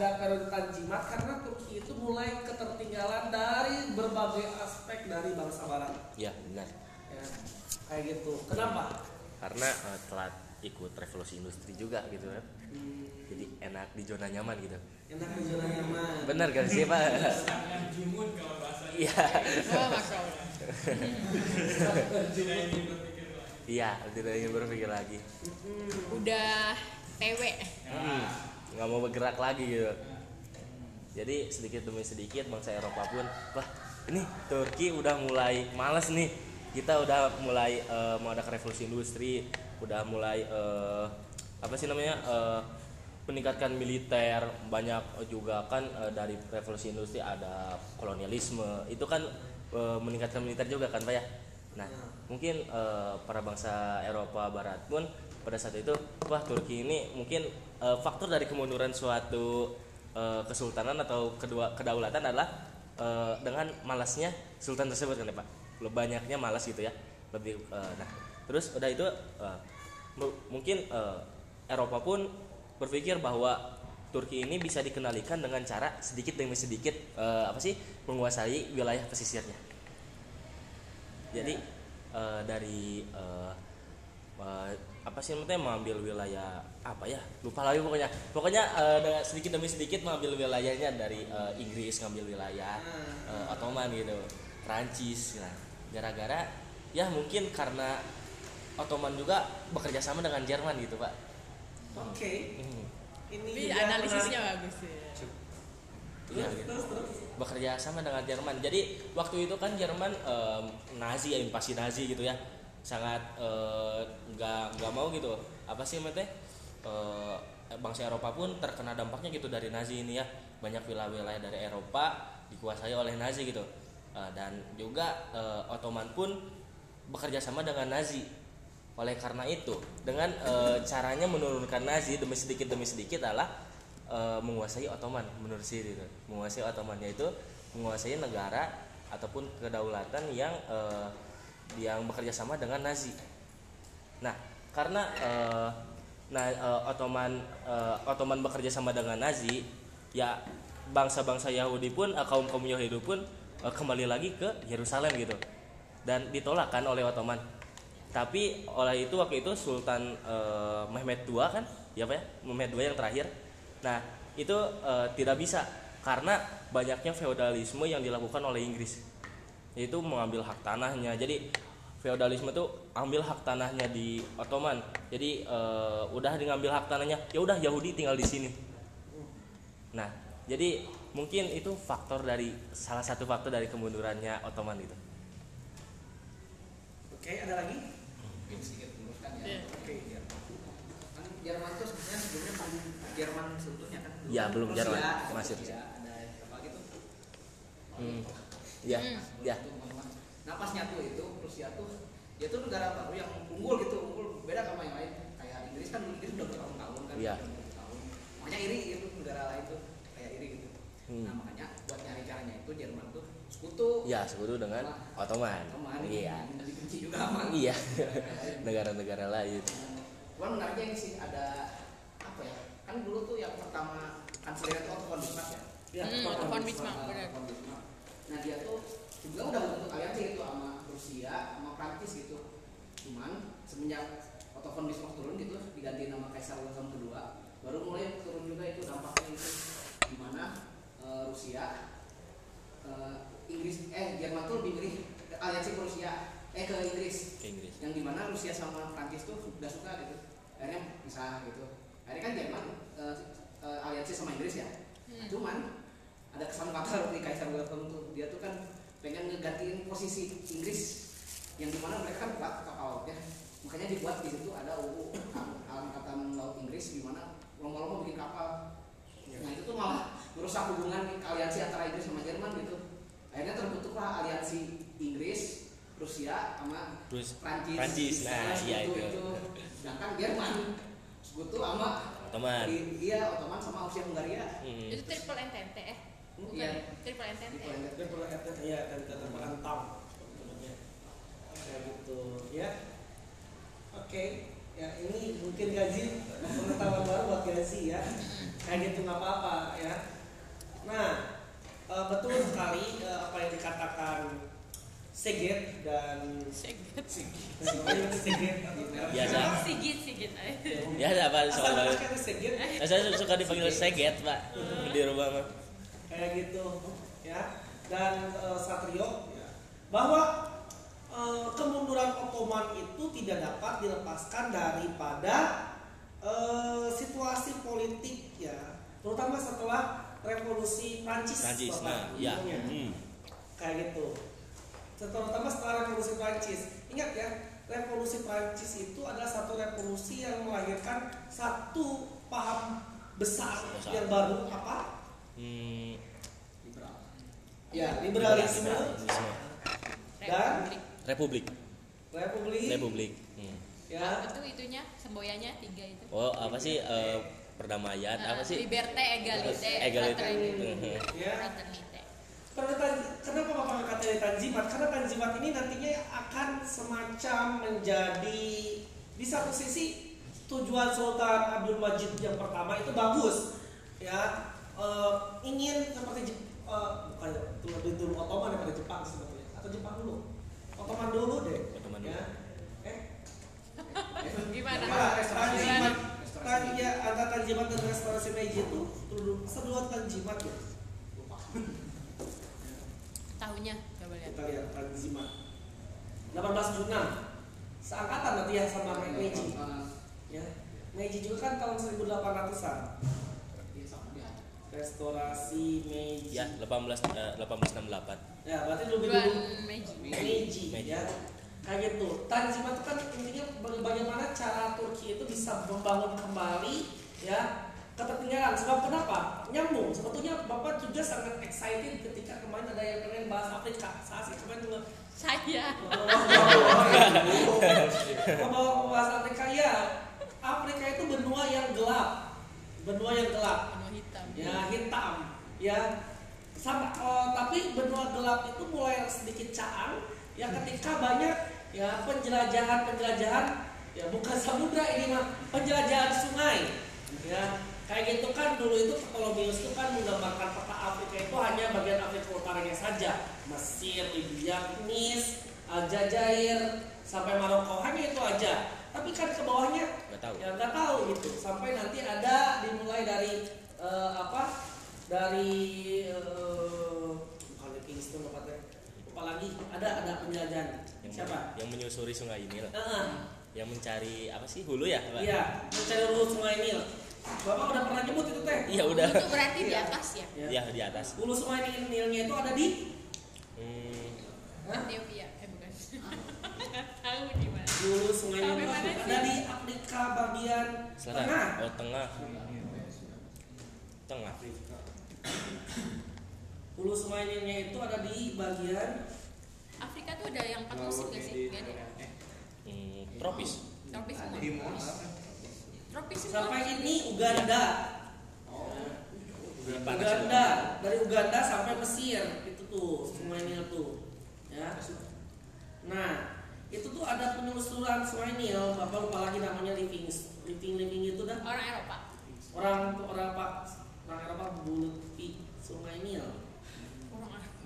ada periode Tanzimat karena Turki itu mulai ketertinggalan dari berbagai aspek dari bangsa Barat. Iya benar. Ya, kayak gitu. Kenapa? Karena telat ikut revolusi industri juga gitu kan. Jadi enak di zona nyaman gitu. Enak di zona nyaman. Benar kan sih Pak? Sangat jumun kalau bahasanya. Iya. Tidak ingin berpikir lagi. Iya, tidak ingin berpikir lagi. Udah TW. Nggak mau bergerak lagi gitu. Jadi sedikit demi sedikit bangsa Eropa pun, wah ini Turki udah mulai malas nih. Kita udah mulai mau ada revolusi industri, udah mulai meningkatkan militer banyak juga kan. Dari revolusi industri ada kolonialisme itu kan, meningkatkan militer juga kan Pak ya. Nah mungkin para bangsa Eropa Barat pun pada saat itu, wah Turki ini mungkin faktor dari kemunduran suatu kesultanan atau kedaulatan adalah dengan malasnya sultan tersebut kan ya Pak. Banyaknya malas gitu ya, lebih nah terus udah itu mungkin Eropa pun berpikir bahwa Turki ini bisa dikendalikan dengan cara sedikit demi sedikit menguasai wilayah pesisirnya. Jadi dari mengambil wilayah sedikit demi sedikit mengambil wilayahnya dari Inggris, ngambil wilayah Ottoman gitu, Prancis. Nah gara-gara ya mungkin karena Ottoman juga bekerja sama dengan Jerman gitu Pak. Oke. Ini analisisnya bagus ya. Ya gitu. Bekerja sama dengan Jerman. Jadi waktu itu kan Jerman Nazi ya, invasi Nazi gitu ya. Sangat enggak mau gitu. Bangsa Eropa pun terkena dampaknya gitu dari Nazi ini ya. Banyak wilayah-wilayah dari Eropa dikuasai oleh Nazi gitu. Dan juga Ottoman pun bekerja sama dengan Nazi. Oleh karena itu, dengan caranya menurunkan Nazi demi sedikit adalah menguasai Ottoman menurut sendiri itu. Menguasai Ottoman yaitu menguasai negara ataupun kedaulatan yang bekerja sama dengan Nazi. Nah, karena Ottoman bekerja sama dengan Nazi, ya bangsa-bangsa Yahudi pun kaum-kaum Yahudi pun kembali lagi ke Yerusalem gitu, dan ditolakkan oleh Ottoman. Tapi oleh itu waktu itu Sultan Mehmed II kan, ya Pak ya, Mehmed II yang terakhir. Nah itu tidak bisa karena banyaknya feodalisme yang dilakukan oleh Inggris, yaitu mengambil hak tanahnya. Jadi feodalisme itu ambil hak tanahnya di Ottoman. Jadi udah diambil hak tanahnya, ya udah Yahudi tinggal di sini. Nah jadi mungkin itu salah satu faktor dari kemundurannya Ottoman itu. Oke, ada lagi? Mungkin sedikit menurutkan ya. Oke, ya. Kan Jerman itu sebelumnya belum Jerman seutuhnya kan? Ya, belum Jerman. Masih ada apa gitu. Ya. Nah, pas nyatu itu Rusia tuh dia tuh negara baru yang unggul gitu, beda sama yang lain. Kayak Inggris kan udah bertahun-tahun kan. Iya. Makanya iri itu negara lain tuh kayak iri gitu. Nah makanya buat nyari caranya itu Jerman tuh sekutu. Ya sekutu dengan Ottoman. Iya. Dibenci juga sama. Iya. Negara-negara lain. Cuman menariknya sih ada apa ya? Kan dulu tuh yang pertama kanselir itu Otto von Bismarck ya. Iya. Otto von Bismarck. Nah dia tuh juga udah bentuk aliansi gitu sama Rusia, sama Prancis gitu. Cuman semenjak Otto von Bismarck turun gitu, diganti nama Kaisar Wilhelm II, baru mulai turun juga itu dampaknya itu di mana Rusia, Inggris, Jerman tuh lebih milih aliansi ke Rusia, ke Inggris. Yang dimana Rusia sama Prancis tuh udah suka gitu, akhirnya bisa gitu. Akhirnya kan Jerman aliansi sama Inggris ya. Cuman ada kesan bakar di Kaisar Wilhelm tuh, dia tuh kan pengen ngegantiin posisi Inggris, yang dimana mereka kan kuat kapal lautnya. Makanya dibuat di situ ada UU Angkatan Laut Inggris, dimana lomba-lomba bikin kapal. Nah itu tuh malah merusak hubungan aliansi antara Inggris sama Jerman gitu. Akhirnya terbentuklah aliansi Inggris, Rusia sama Prancis. Nah iya itu. Sedangkan Jerman sekutu sama Ottoman. Iya Ottoman sama Austria Hungaria. Itu Triple Entente ya? Iya. Triple Entente. Triple Entente ya, dari kata merantau. Kayak gitu ya. Oke, ya ini mungkin Gazi pengetahuan baru buat Gazi ya. kaget tuh nggak apa-apa ya. Nah, betul sekali apa yang dikatakan Sigit dan Sigit Sigit biasa Pak, saya suka dipanggil Sigit Pak di rumah Pak kayak gitu ya. Dan Satrio bahwa kemunduran Ottoman itu tidak dapat dilepaskan daripada situasi politik ya, terutama setelah revolusi Prancis Bapak ya. Kayak gitu, terutama setelah revolusi Prancis. Ingat ya, revolusi Prancis itu adalah satu revolusi yang melahirkan satu paham besar. Yang baru apa? Liberalisme dan Republik. Ya. Itu itunya semboyanya tiga itu. Oh, apa sih perdamaian? Apa sih? Liberté, égalité, fraternité. Kenapa Bapak mengatakan Tanzimat? Karena Tanzimat ini nantinya akan semacam menjadi, di satu sisi tujuan Sultan Abdul Hamid yang pertama itu bagus, ya ingin seperti bukan dulu Ottoman daripada Jepang sebetulnya, atau Jepang dulu, Ottoman dulu deh. Ottoman ya. Gimana? Tanzimat, antara Tanzimat dan restorasi Meiji itu sebelum Tanzimat ya. Lupa. Tahunnya coba lihat. Kita lihat Tanzimat. 1876. Seangkatan nanti ya sama Meiji. Ya. Meiji juga kan tahun 1800-an. Restorasi Meiji. Ya, 1868. Ya, berarti dulu Meiji ya. Kayak gitu. Tanzimat itu kan intinya bagaimana cara Turki itu bisa membangun kembali ya ketertinggalan. Sebab kenapa? Nyambung. Sebetulnya Bapak juga sangat excited ketika kemarin ada yang keren bahasa Afrika. Kalau bahasa Afrika ya, Afrika itu benua yang gelap. Hitam. Ya. Sama, tapi benua gelap itu mulai sedikit caang ya ketika banyak ya penjelajahan ya, bukan samudra ini mah, penjelajahan sungai ya kayak gitu kan. Dulu itu Ptolemeus itu kan menggambarkan peta Afrika itu hanya bagian Afrika utaranya saja, Mesir, Libya, Tunis, Aljazair sampai Maroko, hanya itu aja. Tapi kan ke bawahnya nggak tahu gitu, sampai nanti ada dimulai dari Kingston apalagi ada penjelajahan siapa yang menyusuri Sungai Nil, yang mencari apa sih hulu ya Pak? Iya, mencari hulu Sungai Nil. Bapak udah pernah nyebut itu teh? Iya udah. Itu berarti di atas ya? Iya di atas. Hulu Sungai Nilnya itu ada di Ethiopia, bukan? Tahu di mana? Hulu Sungai Nil ada di Afrika bagian tengah. Oh tengah. Hulu Sungai Nilnya itu ada di bagian Afrika tuh ada yang patung singgah sih, gak ada? Tropis. Sampai ini Uganda. Uganda. Dari Uganda sampai Mesir itu tuh Sungai Nil tuh. Ya. Nah, itu tuh ada penelusuran Sungai Nil, Bapak lupa lagi namanya living itu dah. Orang Eropa menelusuri Sungai Nil.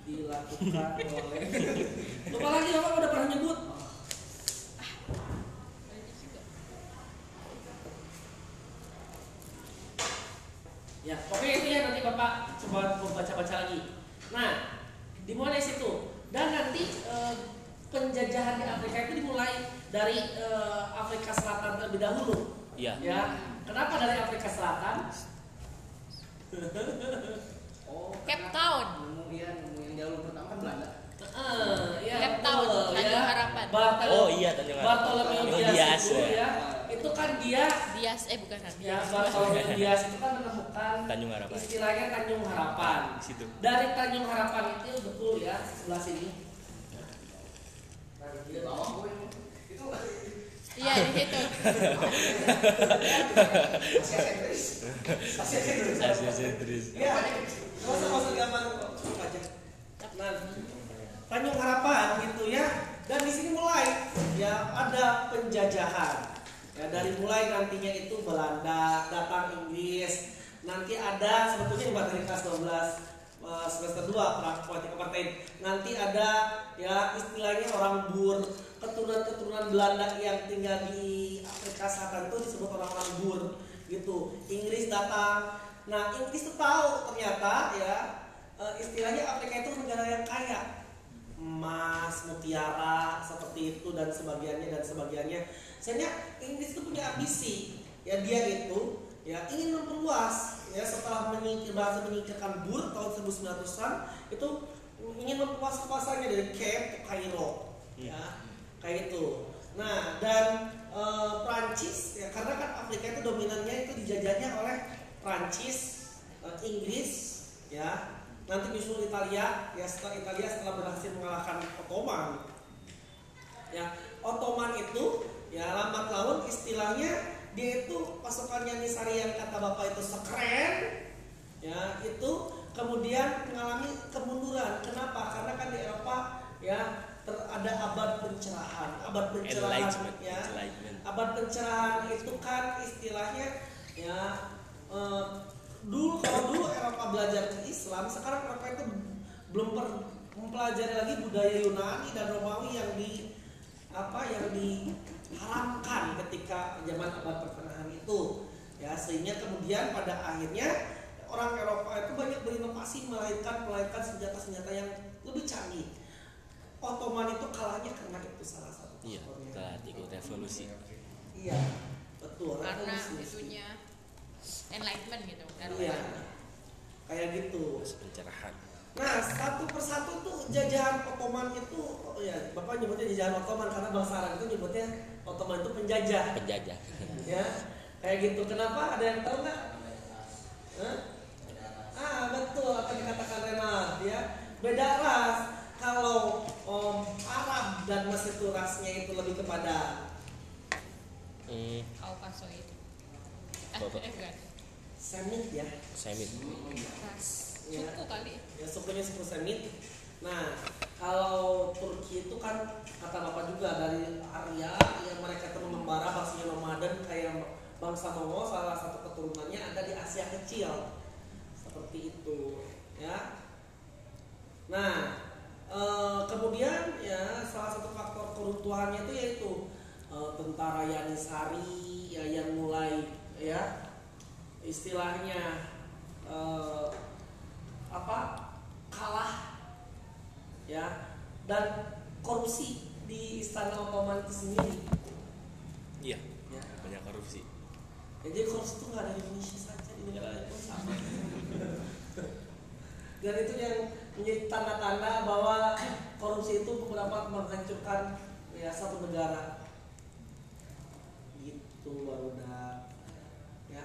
Dilakukan oleh lupa lagi apa udah pernah nyebut ya, oke itu ya, nanti Bapak coba baca lagi. Nah dimulai situ, dan nanti penjajahan di Afrika itu dimulai dari Afrika Selatan terlebih dahulu ya. Kenapa dari Afrika Selatan? Cape Town jalur pertama kan Belanda. Cape Town, Tanjung Harapan. Bartolomeu Dias ya. Itu kan Dias bukan Dias. Ya, Bartolomeu Dias itu kan menemukan Tanjung Harapan. Istilahnya Tanjung Harapan. Dari Tanjung Harapan itu betul ya, sebelah sini. Dari dia bawah itu. Iya, di situ. Asia Sentris. Iya. Enggak usah gambar cukup aja. Nah, Tanjung Harapan gitu ya. Dan di sini mulai ya ada penjajahan. Ya dari mulai nantinya itu Belanda, datang Inggris, Nanti ada sebetulnya buat dari kelas 12 semester 2 Politik Apartheid. Nanti ada ya istilahnya orang Boer, keturunan-keturunan Belanda yang tinggal di Afrika Selatan itu disebut orang-orang Boer gitu. Inggris datang. Nah, Inggris tuh tahu ternyata ya istilahnya Afrika itu negara yang kaya. Emas, mutiara, seperti itu dan sebagainya dan sebagainya. Sebenarnya Inggris itu punya ambisi. Ya dia itu ya ingin memperluas ya setelah menyingkirkan Boer tahun 1900-an itu ingin memperluas kekuasaannya dari Cape ke Kairo. Ya, kayak itu. Nah, dan Prancis ya karena kan Afrika itu dominannya itu dijajahnya oleh Prancis, Inggris ya. Nanti muncul Italia ya setelah berhasil mengalahkan Ottoman. Ya, Ottoman itu ya lambat laun istilahnya dia itu pasukannya Nisari yang kata Bapak itu sekeren ya, itu kemudian mengalami kemunduran. Kenapa? Karena kan di Eropa ya ada abad pencerahan ya. Abad pencerahan itu kan istilahnya ya dulu Eropa belajar ke Islam, sekarang Eropa itu belum mempelajari lagi budaya Yunani dan Romawi yang diharamkan ketika zaman abad pertengahan itu. Ya, sehingga kemudian pada akhirnya orang Eropa itu banyak berinovasi melahirkan senjata-senjata yang lebih canggih. Ottoman itu kalahnya karena itu salah satu faktornya. Iya, ikut revolusi. Iya, betul. Karena itunya Enlightenment gitu. Iya, kayak gitu. Pencerahan. Nah, satu persatu tuh jajahan Ottoman itu, ya Bapak nyebutnya jajahan Ottoman karena bangsa Arab itu nyebutnya Ottoman itu penjajah. Penjajah. Ya, kayak gitu. Kenapa? Ada yang tahu nggak? Ah, betul. Apa dikatakan Renat? Ya, beda ras. Kalau Arab dan Mesir itu rasnya itu lebih kepada Kaukasoid. Semit ya. Semit. Ya. Suku kali. Ya sukunya suku Semit. Nah, kalau Turki itu kan kata Bapak juga dari Arya yang mereka itu membara bahasanya nomaden kayak bangsa Mongol, salah satu keturunannya ada di Asia Kecil. Seperti itu, ya. Nah, kemudian ya salah satu faktor keruntuhannya itu yaitu tentara Yanisari ya, yang mulai ya istilahnya kalah ya dan korupsi di istana Ottoman itu sendiri. Iya, ya. Banyak korupsi. Ya, jadi korupsi itu nggak ada di Indonesia saja, di negara lain pun sama. Dan itu yang menjadi tanda-tanda bahwa korupsi itu dapat menghancurkan ya satu negara. Gitu barudak. Ya.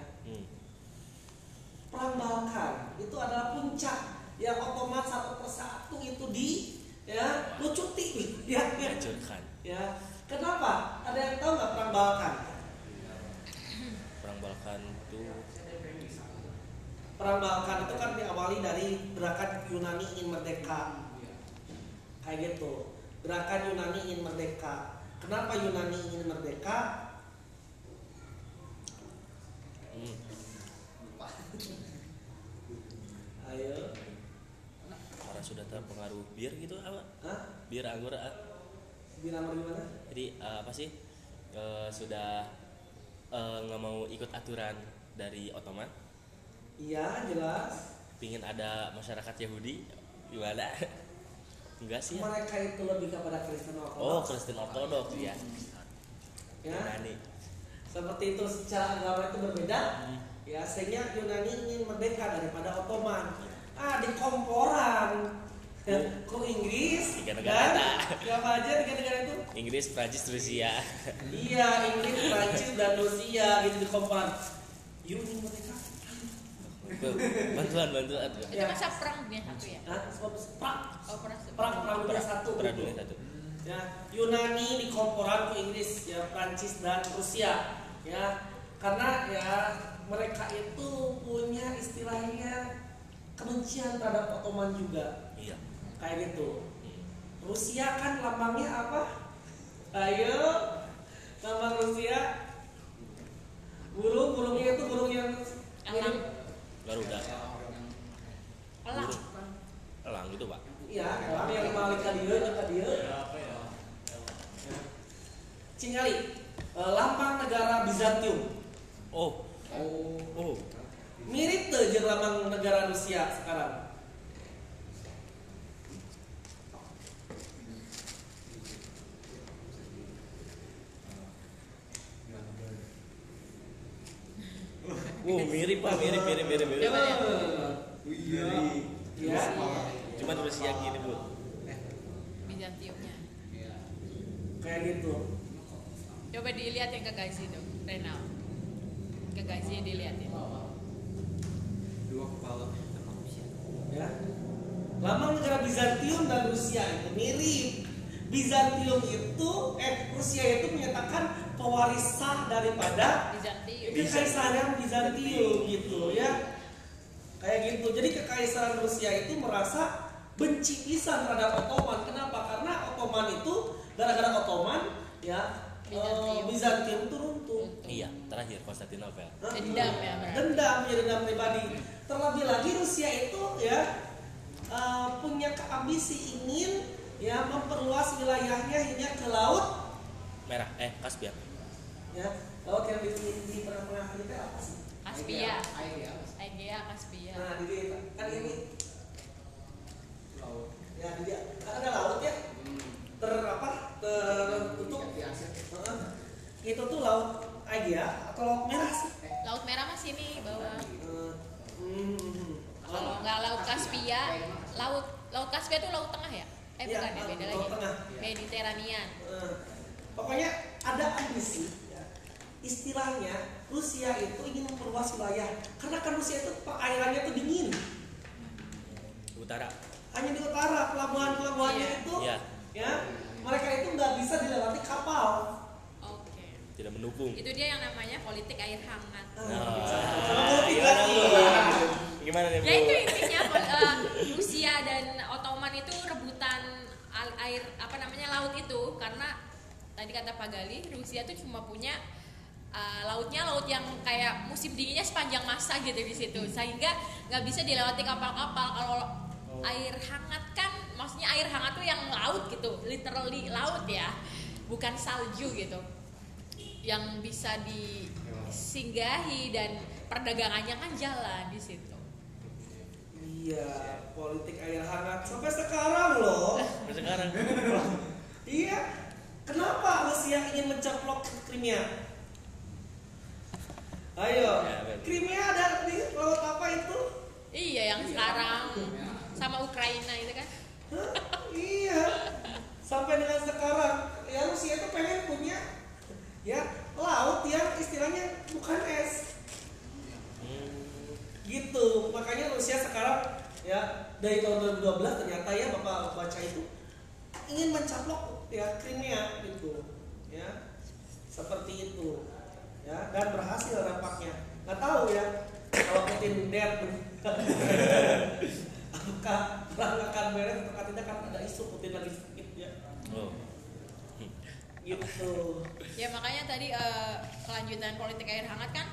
Perang Balkan itu adalah puncak yang Ottoman satu persatu itu dilucuti. Ya. Hancurkan. Ya. Kenapa? Ada yang tahu nggak Perang Balkan? Perang Balkan itu. Perang Balkan itu kan diawali dari gerakan Yunani ingin merdeka. Kayak gitu. Gerakan Yunani ingin merdeka. Kenapa Yunani ingin merdeka? Ayo. Karena sudah terpengaruh bir gitu apa? Hah? Bir anggur. Bir anggur gimana? Jadi apa sih? Sudah nggak mau ikut aturan dari Ottoman. Iya, jelas. Pingin ada masyarakat Yahudi, gimana? Enggak sih. Mereka itu lebih kepada Kristen Ortodoks. Oh, Kristen Ortodoks ya. Ya. Yunani. Seperti itu secara agama itu berbeda. Ya, sehingga Yunani ingin merdeka daripada Ottoman. Ah, di komporan. Ke Inggris, tiga negara. Siapa aja tiga negara itu? Inggris, Prancis, Rusia. Iya, Inggris, Prancis dan Rusia gitu di komporan. Yunani merdeka. Bantuan ya. Itu masa perang dunia satu ya? Hah? Perang dunia satu. Ya, Yunani dikomporan ke Inggris, ya, Prancis dan Rusia, ya, karena ya mereka itu punya istilahnya kebencian terhadap Ottoman juga. Iya. Kayak gitu. Rusia kan lambangnya apa? Ayo, lambang Rusia. Burung-burungnya itu burung yang Mirip tuh jerlaman negara Rusia sekarang. Oh, mirip Pak, mirip. Coba lihat. Iya. Ya. Cuma Rusia gini, Bu. Pinjam tiupnya. Iya. Kayak gitu. Coba dilihat yang ke Gazi dong, Renal. Ke Gazi dilihat ya. Dua kepala sama Rusia. Ya. Lambang negara Bizantium dan Rusia itu mirip. Bizantium itu Rusia itu menyatakan pewarisah daripada kekaisaran Bizantium gitu ya. Kayak gitu. Jadi kekaisaran Rusia itu merasa benci pisan terhadap Ottoman. Kenapa? Karena Ottoman itu gara-gara Ottoman ya Bizantium itu runtuh. Iya, terakhir Konstantinopel. Dendam ya. Dendam ya, dendam pribadi. Terlebih lagi Rusia itu ya punya ambisi ingin ya memperluas wilayahnya hingga ke laut merah, Kaspia. Ya, laut yang di tengah-tengah kita apa sih? Kaspia. Aegea, Kaspia. Nah, di kan ini laut. Ya, dia kan ada laut ya. Tertutup. Itu tuh laut Aegea atau laut merah sih? Laut merah mas ini bawah. Kalau nggak laut Kaspia, laut Kaspia itu laut tengah ya? Bukan ya, beda lagi. Tengah, ya. Mediterania. Pokoknya ada ambisi. Ya. Istilahnya Rusia itu ingin memperluas wilayah. Karena kan Rusia itu perairannya itu dingin. Utara. Hanya di utara pelabuhan-pelabuhannya ya. Itu, ya. Ya, mereka itu nggak bisa dilewati kapal. Oke. Okay. Tidak mendukung. Itu dia yang namanya politik air hangat. Gimana nih Bu? Ya itu intinya Rusia dan Ottoman itu rebutan air apa namanya laut itu karena tadi kata Pak Gali Rusia tuh cuma punya lautnya laut yang kayak musim dinginnya sepanjang masa gitu di situ sehingga nggak bisa dilewati kapal-kapal kalau air hangat kan maksudnya air hangat tuh yang laut gitu literally laut ya bukan salju gitu yang bisa disinggahi dan perdagangannya kan jalan di situ. Iya, politik air hangat sampai sekarang loh. Sampai sekarang. Iya. Kenapa Rusia ingin mencaplok Crimea? Ayo. Crimea ada di laut apa itu? Iya, yang sekarang sama Ukraina itu kan. Iya. Sampai dengan sekarang, ya Rusia itu pengen punya ya laut yang istilahnya bukan es. Gitu, makanya Rusia sekarang ya dari tahun 2012 ternyata ya Bapak baca itu ingin mencaplok ya Crimea gitu ya seperti itu ya dan berhasil nampaknya nggak tahu ya kalau Putin dead apakah perang akan beres atau tidak kan ada isu Putin lagi sakit ya gitu ya makanya tadi kelanjutan politik air hangat kan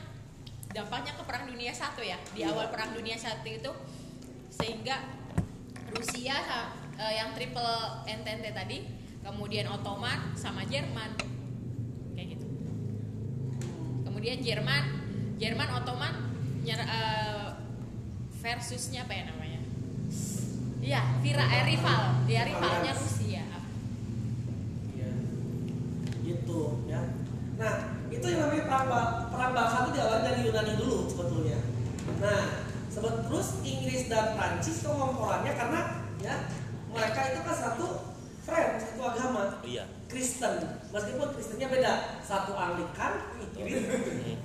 dampaknya ke Perang Dunia I ya di awal Perang Dunia I itu sehingga Rusia yang Triple Entente tadi kemudian Ottoman sama Jerman kayak gitu kemudian Jerman Ottoman versusnya apa ya namanya ya rival dia rivalnya Rusia ya. Gitu ya nah itu yang namanya perang Balkan itu diawali dari Yunani dulu sebetulnya. Nah, terus Inggris dan Prancis pengomporannya karena ya mereka itu kan satu agama. Iya. Kristen. Meskipun Kristennya beda, satu Anglikan Inggris.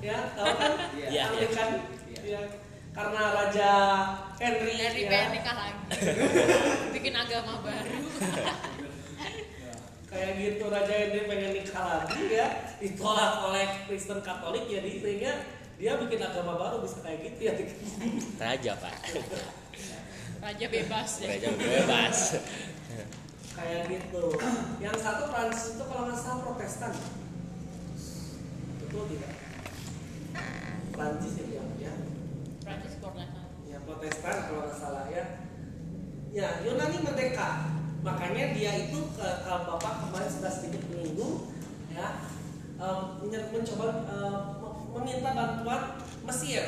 Ya, tahu kan? Iya. Anglikan. Iya. Karena Raja Henry pengen nikah lagi. Bikin agama baru. Kayak gitu Raja Henry pengen nikah lagi ya ditolak oleh Kristen Katolik jadi sehingga dia bikin agama baru bisa kayak gitu ya Raja Pak Raja bebas kayak gitu yang satu Prancis itu kalau nggak salah Protestan betul tidak Prancis ya Prancis Protestan ya Protestan kalau nggak salah ya Yunani merdeka. Makanya dia itu kalau Bapak kemarin sudah sedikit menyinggung ya mencoba meminta bantuan Mesir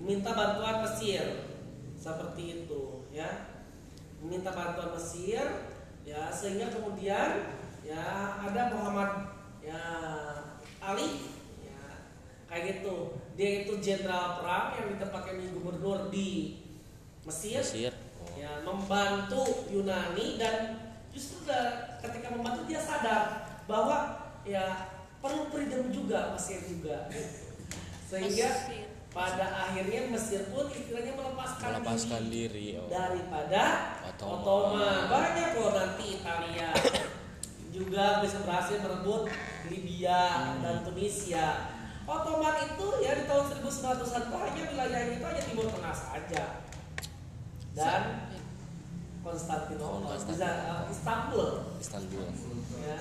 minta bantuan Mesir, seperti itu ya, minta bantuan Mesir ya, sehingga kemudian ya ada Muhammad ya Ali ya, kayak gitu. Dia itu jenderal perang yang ditempatkan di gubernur di Mesir. Oh. Ya, membantu Yunani, dan justru ketika membantu dia sadar bahwa ya perlu freedom juga, Mesir juga, sehingga pada akhirnya Mesir pun istilahnya melepaskan diri daripada Ottoman. Banyak loh nanti Italia juga bisa berhasil merebut Libya dan Tunisia. Ottoman itu ya di tahun 1900-an itu hanya wilayahnya itu hanya Timur Tengah saja, dan Konstantinopel, Istanbul ya,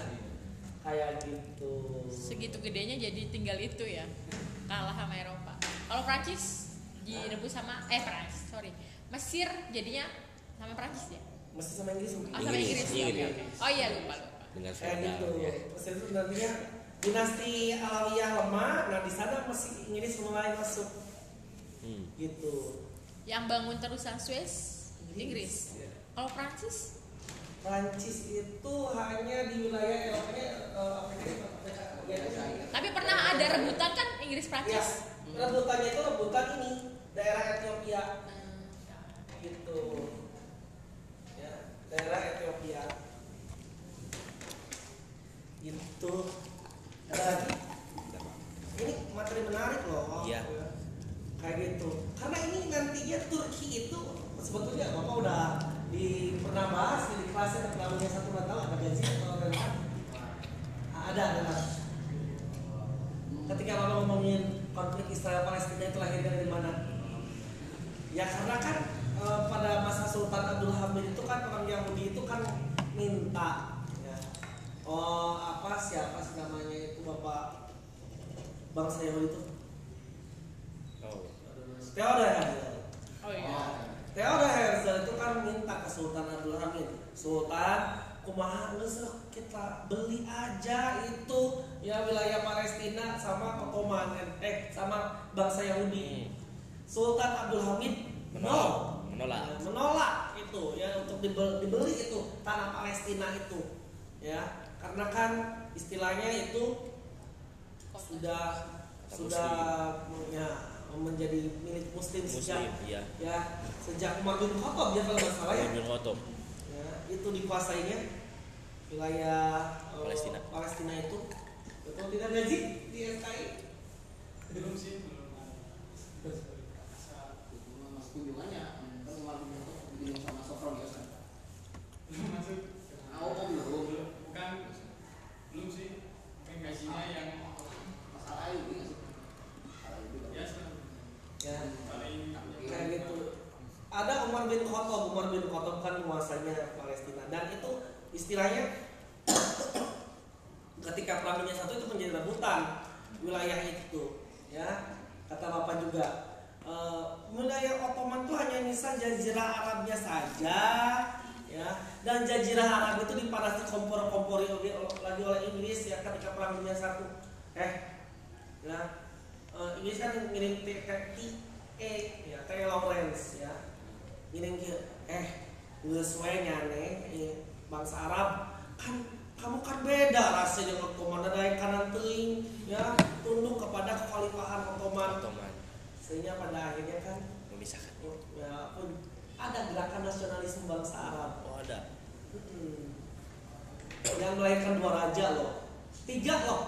kayak gitu. Segitu gedenya jadi tinggal itu ya, kalah sama Eropa. Kalau Prancis direbut sama Mesir jadinya sama Prancis ya. Mesir sama Inggris. Inggris. Oh iya lupa. Dengan Fir'aun ya. Mesir itu nantinya dinasti Alawiyah lemah, nah di sana masih Inggris mulai masuk. Gitu. Yang bangun terusan Swiss Inggris. Ya. Kalau Prancis itu hanya di wilayah Eropa, tapi pernah ada rebutan kan Inggris Prancis? Ya, rebutannya itu rebutan ini daerah Ethiopia. Gitu. Ya, daerah Ethiopia. Gitu. Ini materi menarik loh, iya. Kayak gitu. Karena ini nantinya Turki itu sebetulnya Bapak udah pernah bahas di kelasnya terlalunya 1 tahun apa gaji atau relevan? Ada. Ketika Bapak ngomongin konflik Israel Palestina itu lahirnya dari mana? Ya karena kan pada masa Sultan Abdul Hamid itu kan orang Yahudi itu kan minta ya. Oh apa siapa sih namanya itu bapak bangsa Yahudi itu? Theodor Herzl itu kan minta ke Sultan Abdul Hamid, Sultan kumaha ngesuk kita beli aja itu ya wilayah Palestina sama Ottoman sama bangsa Yahudi. Sultan Abdul Hamid menolak itu ya untuk dibeli itu tanah Palestina itu ya, karena kan istilahnya itu sudah punya menjadi milik muslim ya sejak Umar bin Khattab ya kalau masalah ya. Ya itu dikuasainya wilayah Palestina itu, betul tidak gaji di SKI? Belum sih, belum. Mas kunjungannya kan Umar bin Khattab kunjung sama Sofron ya kan? Masuk. Belum sih, mungkin gajinya yang masalah itu. Ya, kayak gitu. Ada Umar bin Khattab kan menguasainya Palestina, dan itu istilahnya ketika Perang Dunia I itu menjadi rebutan wilayah itu, ya kata bapak juga wilayah Ottoman itu hanya misal Jazirah Arabnya saja, ya, dan Jazirah Arab itu diparasi kompor-kompori lagi oleh Inggris ya ketika Perang Dunia I. Inggris kan ngirim T.E. Lawrence ya, ngirim bangsa Arab kan, kamu kan beda rasanya dengan Ottoman, dari kanan teling ya tunduk kepada kekhalifahan Ottoman, sehingga pada akhirnya kan memisahkan ya, ada gerakan nasionalisme bangsa Arab. Oh ada. Yang melahirkan 2 raja loh, 3 loh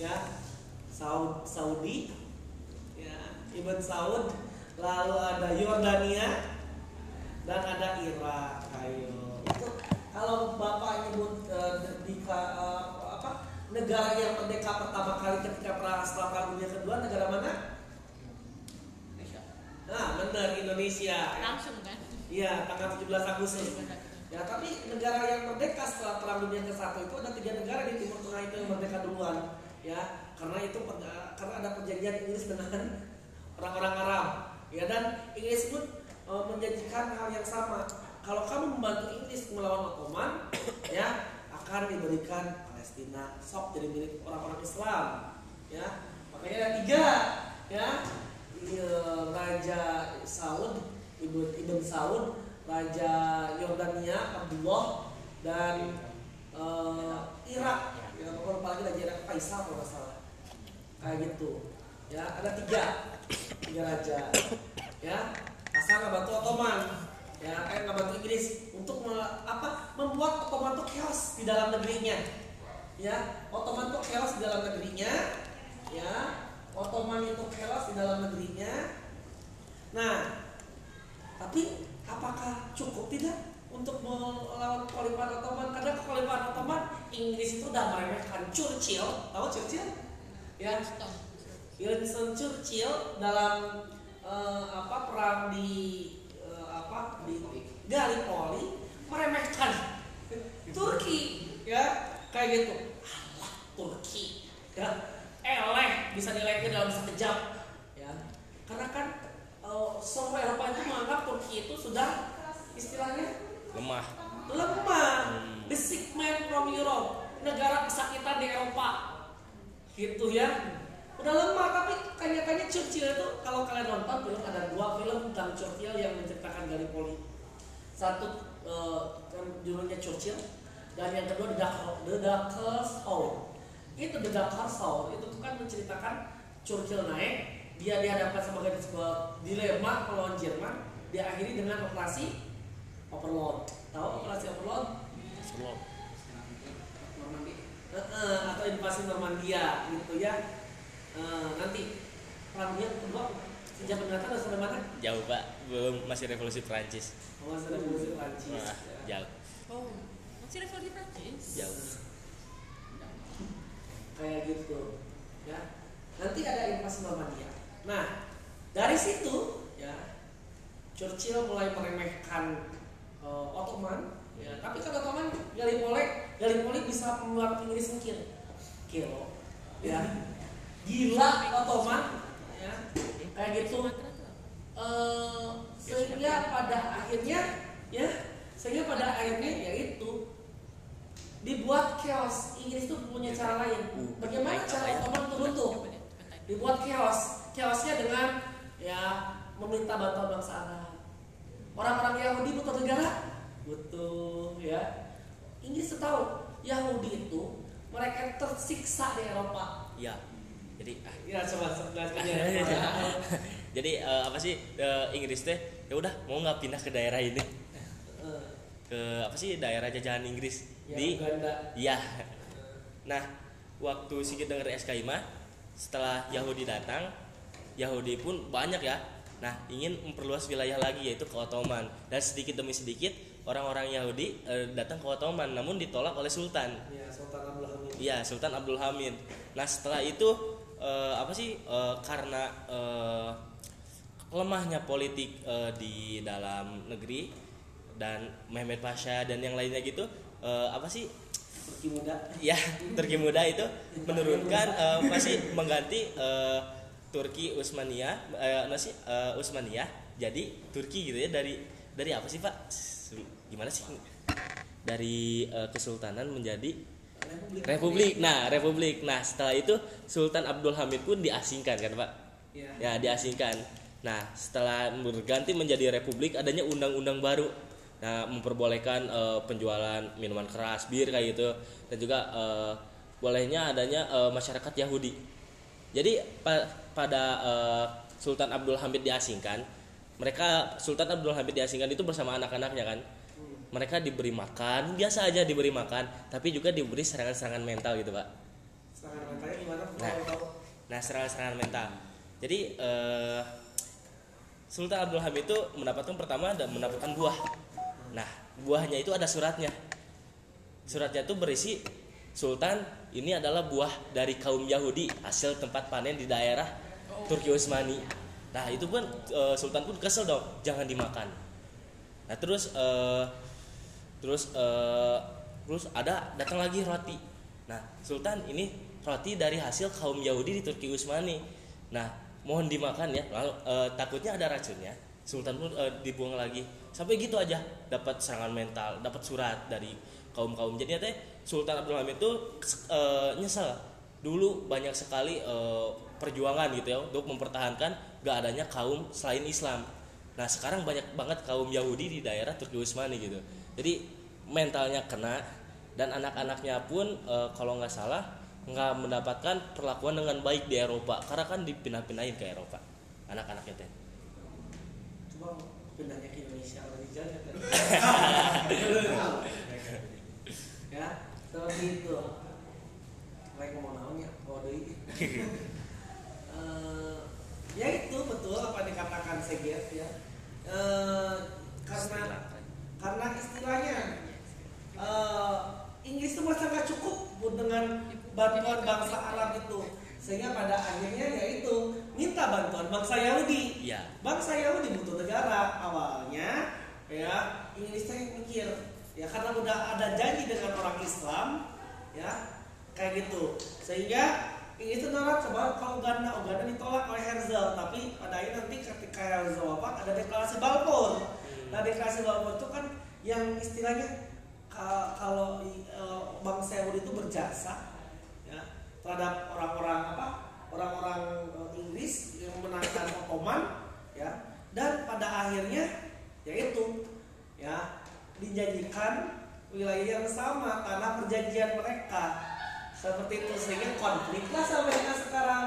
ya, Saudi ya, Ibn Saud, lalu ada Yordania dan ada Irak. Ayo itu kalau bapak nyebut negara yang merdeka pertama kali ketika Perang Dunia Kedua, negara mana? Indonesia. Nah benar, Indonesia langsung kan? Iya, tanggal 17 Agustus. Ya tapi negara yang merdeka setelah Perang Dunia ke-1 itu ada 3 negara di Timur Tengah itu yang merdeka duluan ya, karena ada perjanjian Inggris dengan orang-orang Arab ya, dan Inggris pun menjanjikan hal yang sama, kalau kamu membantu Inggris melawan Ottoman ya akan diberikan Palestina sok jadi milik orang-orang Islam ya. Makanya ada 3 ya, Raja Raja Saud, Ibn Saud, Raja Yordania Abdullah, dan Irak, ya, apalagi Raja Irak Faisal kalau nggak salah, kayak gitu. Ya, ada tiga raja, ya, asal ngebantu Ottoman, ya, kayak ngebantu Inggris untuk membuat Ottoman tuh chaos di dalam negerinya, ya, Ottoman tuh chaos di dalam negerinya, ya, Ottoman itu chaos di dalam negerinya. Nah, tapi apakah cukup tidak untuk melawan kekhalifahan Ottoman? Karena kekhalifahan Ottoman, Inggris itu udah meremehkan Churchill, tahu Churchill? Ya, Winston Churchill dalam perang di Gallipoli meremehkan Turki, ya, kayak gitu. Allah, Turki, ya, eleh bisa dilekit dalam sekejap, ya. Karena kan seluruh Eropa itu menganggap Turki itu sudah istilahnya lemah, the sick man from Europe, negara kesakitan di Eropa, gitu ya. Udah lemah, tapi kayaknya Churchill itu kalau kalian nonton film, ada dua film tentang Churchill yang menceritakan Gallipoli. Satu judulnya Churchill, dan yang kedua The Darkest Hour. Itu The Darkest Hour itu kan menceritakan Churchill naik, dia dihadapkan sebagai sebuah dilema melawan Jerman, diakhiri dengan Operasi Overlord. Tahu Operasi Overlord? Normandia. Atau invasi Normandia gitu ya. Nanti perangnya kedua sejak pendatang sampai mana? Jauh pak, belum, masih revolusi Prancis. Oh, masih revolusi Prancis. Ya. Jauh. Oh, masih revolusi Prancis. Jauh. Kayak gitu, ya. Nanti ada invasi Normandia. Nah, dari situ, ya, Churchill mulai meremehkan Ottoman. Ya, tapi kan Ottoman Gallipoli bisa membuat Inggris mungkin kilo, ya. Gila Ottoman, ya, kayak gitu. Sehingga pada akhirnya yaitu dibuat chaos. Inggris tuh punya cara lain. Bagaimana cara Ottoman turun tuh? Dibuat chaos. Chaosnya dengan ya meminta bantuan bangsa Arab. Orang-orang Yahudi butuh negara, butuh ya. Inggris tahu Yahudi itu mereka tersiksa di Eropa. Ya. Jadi apa sih Inggris teh ya udah mau nggak pindah ke daerah ini ke apa sih daerah jajahan Inggris ya, di Uganda. Ya. Nah, waktu si kita denger SK Ima, setelah Yahudi datang, Yahudi pun banyak ya. Nah, ingin memperluas wilayah lagi yaitu ke Ottoman, dan sedikit demi sedikit orang-orang Yahudi datang ke Ottoman, namun ditolak oleh Sultan. Ya, Sultan Abdul Hamid. Ya, Sultan Abdul Hamid. Nah, setelah itu karena lemahnya politik di dalam negeri dan Mehmed Pasha dan yang lainnya gitu, Turki Muda ya, Turki Muda itu menurunkan mengganti Turki Utsmania Utsmania jadi Turki gitu ya, dari apa sih Pak, gimana sih dari kesultanan menjadi Republik. Republik. Nah, setelah itu Sultan Abdul Hamid pun diasingkan kan, Pak? Ya, ya diasingkan. Nah, setelah berganti menjadi republik, adanya undang-undang baru. Nah, memperbolehkan penjualan minuman keras, bir kayak gitu, dan juga bolehnya adanya masyarakat Yahudi. Jadi pada Sultan Abdul Hamid diasingkan, Sultan Abdul Hamid diasingkan itu bersama anak-anaknya kan. Mereka diberi makan, biasa aja diberi makan, tapi juga diberi serangan-serangan mental gitu pak. Serangan mentalnya gimana? Nah, serangan-serangan mental. Jadi Sultan Abdul Hamid itu mendapatkan buah. Nah, buahnya itu ada suratnya. Suratnya itu berisi, Sultan, ini adalah buah dari kaum Yahudi hasil tempat panen di daerah Turki Utsmani. Nah, itu pun Sultan pun kesel dong, jangan dimakan. Nah, terus ada datang lagi roti. Nah, Sultan, ini roti dari hasil kaum Yahudi di Turki Utsmani. Nah, mohon dimakan ya. Lalu takutnya ada racunnya. Sultan pun dibuang lagi. Sampai gitu aja, dapat serangan mental, dapat surat dari kaum-kaum. Jadi teh Sultan Abdul Hamid itu nyesel. Dulu banyak sekali perjuangan gitu ya untuk mempertahankan gak adanya kaum selain Islam. Nah sekarang banyak banget kaum Yahudi di daerah Turki Utsmani gitu. Jadi mentalnya kena, dan anak-anaknya pun kalau nggak salah nggak mendapatkan perlakuan dengan baik di Eropa, karena kan dipindah-pindahin ke Eropa anak-anaknya teh. Cuma pindahnya ke Indonesia lagi jalan kan? Ya seperti itu. Lagi mau naonnya kode ini. Ya itu betul apa dikatakan Seget ya. Karena istilahnya Inggris itu merasa nggak cukup dengan bantuan bangsa Arab itu, sehingga pada akhirnya yaitu minta bantuan bangsa Yahudi. Ya. Bangsa Yahudi butuh negara awalnya, ya Inggrisnya mikir ya karena udah ada janji dengan orang Islam, ya kayak gitu, sehingga Inggris itu nolak coba ke Uganda. Uganda ditolak oleh Herzl, tapi pada akhirnya nanti ketika Herzl apa ada deklarasi Balfour. Nah deklarasi Balfour itu kan yang istilahnya kalau bangsa Yahudi itu berjasa ya, terhadap orang-orang Inggris yang menangkan Ottoman ya, dan pada akhirnya yaitu ya dijadikan wilayah yang sama tanah perjanjian mereka seperti itu, sehingga konfliklah sampai sekarang.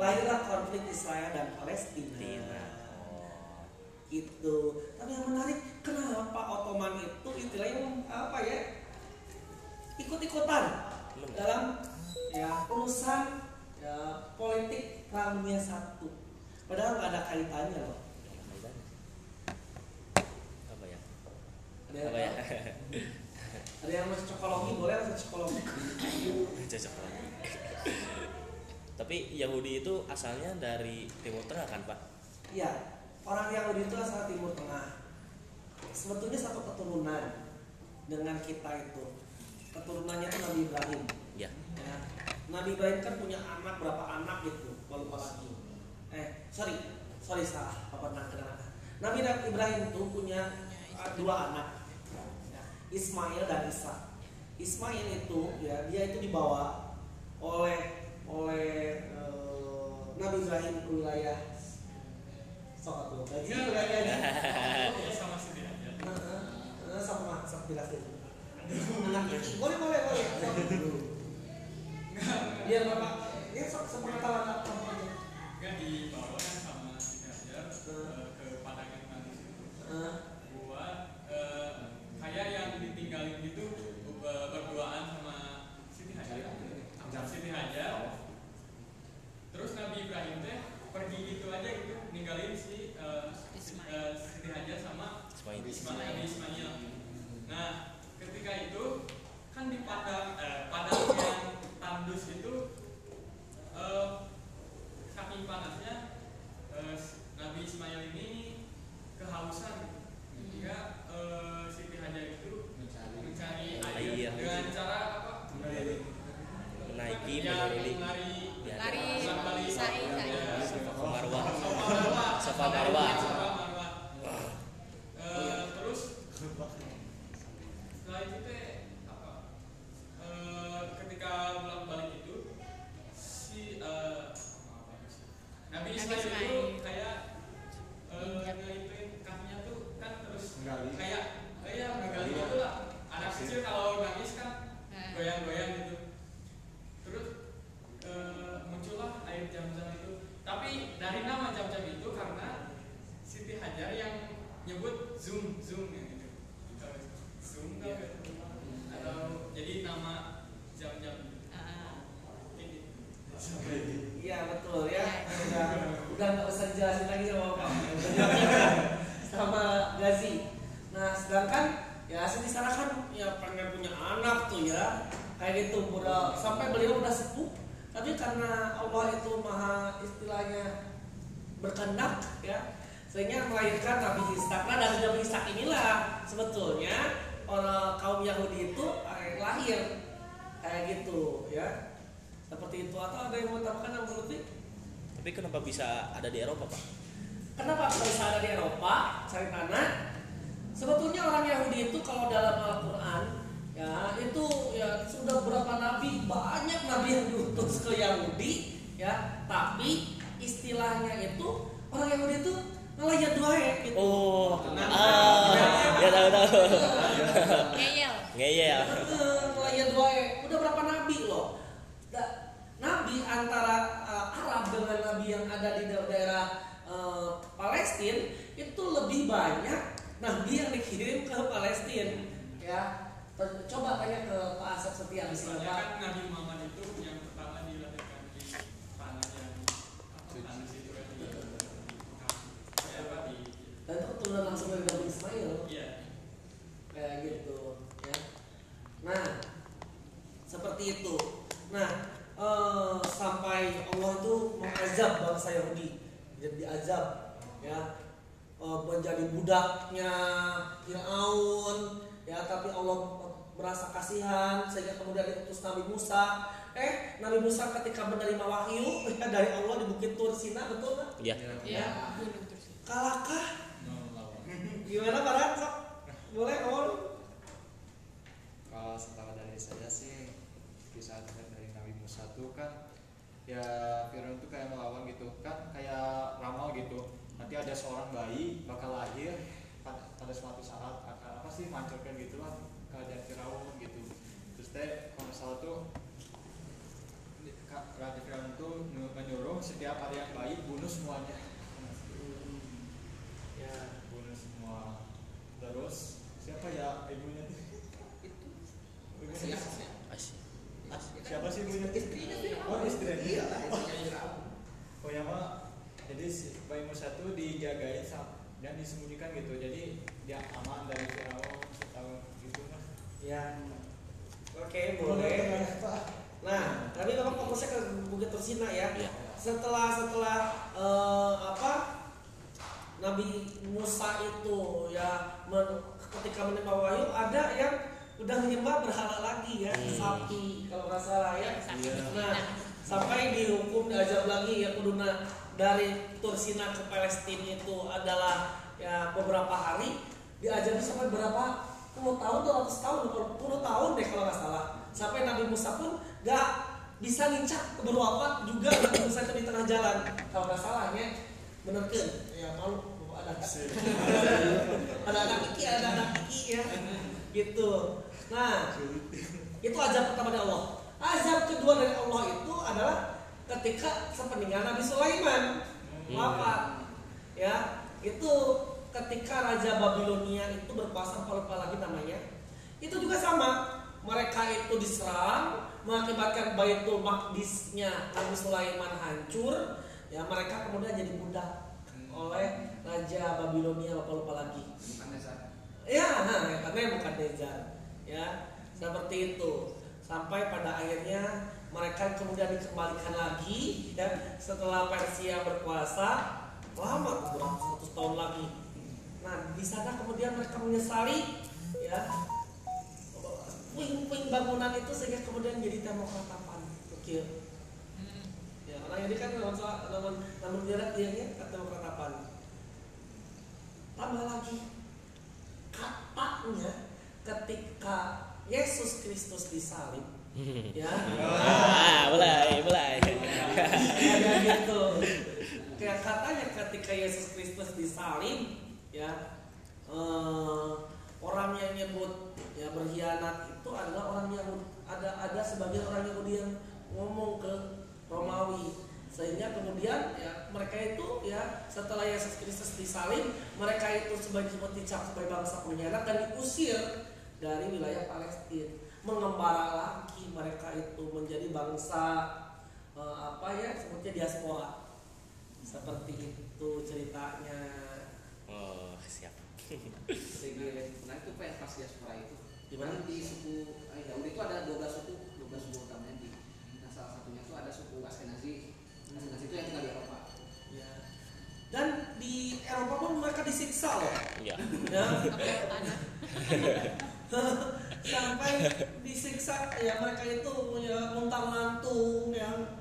Lahirlah konflik Israel dan Palestina. Gitu. Tapi yang menarik, kenapa Ottoman itu istilahnya apa ya, ikut-ikutan dalam ya urusan ya, politik rangnya satu, padahal nggak ada kaitannya loh. Apa ya? Ada yang masuk cokologi, boleh masuk cokologi. Tapi Yahudi itu asalnya dari Timur Tengah kan Pak? Iya. Orang Yahudi itu asal Timur Tengah. Sebetulnya satu keturunan dengan kita itu. Keturunannya itu Nabi Ibrahim. Ya. Ya. Nabi Ibrahim kan punya anak berapa anak gitu, lupa lagi. Sorry salah, apa anak. Nabi Ibrahim itu punya dua anak, ya, Ismail dan Isa. Ismail itu ya dia itu dibawa oleh Nabi Ibrahim ke wilayah satu lagi sama Siti Hajar. Sama Siti Hajar. Anaknya. Boleh. Biar Bapak dia sepengetahuan apa aja. Enggak dibawa kan sama Siti Hajar ke Padang nanti situ. Buat kayak yang ditinggalin gitu berduaan sama Siti Hajar. Terus Nabi Ibrahim teh pergi gitu aja gitu, ninggalin si Siti Hajar sama Ismail. Nah, ketika itu kan di padang yang tandus itu saking panasnya Nabi Ismail ini kehausan ketika Siti Hajar itu mencari air dengan cara apa? Menaiki lari Safa Marwa. Terus setelah itu ketika balik itu si Nabi Ismail itu kayak ngeliatin kakinya tuh kan terus kayak menggali itu lah. Anak kecil kalau nangis kan goyang-goyang gitu. Terus muncullah air Zam-Zam itu. Tapi dari nama Zam-Zam itu karena Siti Hajar yang nyebut zoom ya gitu. Zoom kan ya. Atau jadi nama Zam-Zam. Iya betul ya. Udah nggak usah jelasin lagi sama Bapak. Sama Gazi. Nah sedangkan ya Siti Sarah kan ya pengen punya anak tuh ya. Kayak gitu udah sampai beliau udah sepuh. Tapi karena Allah itu maha istilahnya berkehendak ya, sehingga melahirkan Nabi Ishak. Nah dari Nabi Ishak inilah sebetulnya orang kaum Yahudi itu lahir kayak gitu ya, seperti itu. Atau ada yang mau tambahkan yang menurut? Tapi kenapa bisa ada di Eropa Pak? Kenapa bisa ada di Eropa? Cari tanah. Sebetulnya orang Yahudi itu kalau dalam Al-Quran ya itu ya sudah berapa nabi, banyak nabi yang diutus ke Yahudi ya, tapi istilahnya itu orang yang udah tuh ngelihat doang gitu. Oh, nah, ya tahu. Ngeyel. Ngelihat doang. Udah berapa nabi loh? Nabi antara Arab dengan nabi yang ada di daerah Palestina itu lebih banyak nabi yang dikirim ke Palestina. Ya, coba tanya ke Pak Asep Setia di sini. Kan Nabi Muhammad itu yang pertama dilahirkan di tanah yang tanah situ yang di dan itu keturunan langsung dari Nabi Ismail. Iya. Kayak gitu, ya. Nah, seperti itu. Nah. Sampai Allah itu mengazab bangsa Yahudi, jadi azab, ya, menjadi budaknya Fir'aun, ya. Tapi Allah merasa kasihan sehingga kemudian diutus Nabi Musa. Nabi Musa ketika menerima wahyu dari Allah di Bukit Tur Sina, betul nggak? Iya. Ya. Kalahkah? Gimana Barat? Boleh Om? Kalau setelah dari saya sih kisah dari Nabi Musa tuh kan, ya Fir'aun tuh kayak melawan gitu kan, kayak ramal gitu. Nanti ada seorang bayi bakal lahir pada suatu saat akan apa sih mancurkan gitu lah keadaan Fir'aun gitu. Terus teh kalau salah tuh Raja Fir'aun tuh menyuruh setiap ada yang bayi bunuh semuanya. Ya bunuh semua. Terus siapa ya ibunya tuh? Itu siapa sih ibunya? Istrinya. Iya. Oh ya Pak, jadi bayi Musa itu dijagain dan disembunyikan gitu, jadi dia aman dari Fir'aun setahun gitu lah. Ya. Oke, boleh. Nah, tapi memang fokusnya ke Bukit Tur Sina ya. Setelah Nabi Musa itu ya ketika menerima wahyu ada yang udah menyembah berhala lagi ya, sapi kalau nggak salah ya. Nah, sampai dihukum diajak lagi ya kuduna dari Tur Sina ke Palestina itu adalah ya beberapa hari, diajak sampai berapa puluh tahun, 200 tahun, 20 tahun deh kalau nggak salah. Sampai Nabi Musa pun nggak bisa ngicak berwafat juga Nabi Musa itu di tengah jalan kalau nggak salahnya, bener kan? Ya malu ada anak iki ya gitu. Nah, itu azab pertama dari Allah. Azab kedua dari Allah itu adalah ketika sepeninggal Nabi Sulaiman wafat. Ya, itu ketika Raja Babilonia itu berkuasa, lupa lagi namanya. Itu juga sama. Mereka itu diserang, mengakibatkan Baitul Maqdisnya Nabi Sulaiman hancur. Ya, mereka kemudian jadi budak oleh Raja Babilonia, lupa lagi. Ya, karena bukan Nezar, ya seperti itu. Sampai pada akhirnya mereka kemudian dikembalikan lagi, dan setelah Persia berkuasa lama, 100 tahun lagi. Nah, di sana kemudian mereka menyesali, ya puing-puing bangunan itu sehingga kemudian jadi Tembok Ratapan, kecil. Ya, karena ini kan namun jarak dianya Tembok Ratapan. Tambah lagi. Katanya ketika Yesus Kristus disalib, ya, mulai, ada gitu. Kayak katanya ketika Yesus Kristus disalib, ya, orang yang nyebut ya berkhianat itu adalah orang yang ada sebagian orang Yahudi yang ngomong ke Romawi. Sehingga kemudian ya, mereka itu ya setelah Yesus Kristus disalib, mereka itu sebagai dicap sebagai bangsa pengkhianat dan diusir dari wilayah Palestina. Mengembara lagi mereka itu menjadi bangsa sebutnya diaspora. Seperti itu ceritanya. Oh, siap. Nah, itu pas diaspora itu. Dimana? Di suku Yahudi itu ada 12 suku utamanya di. Nah, salah satunya itu ada suku Askenazi. Nah, itu yang tinggal di Eropa. Ya. Dan di Eropa pun mereka disiksa loh. Iya. Sampai disiksa ya, mereka itu muntang-lantung yang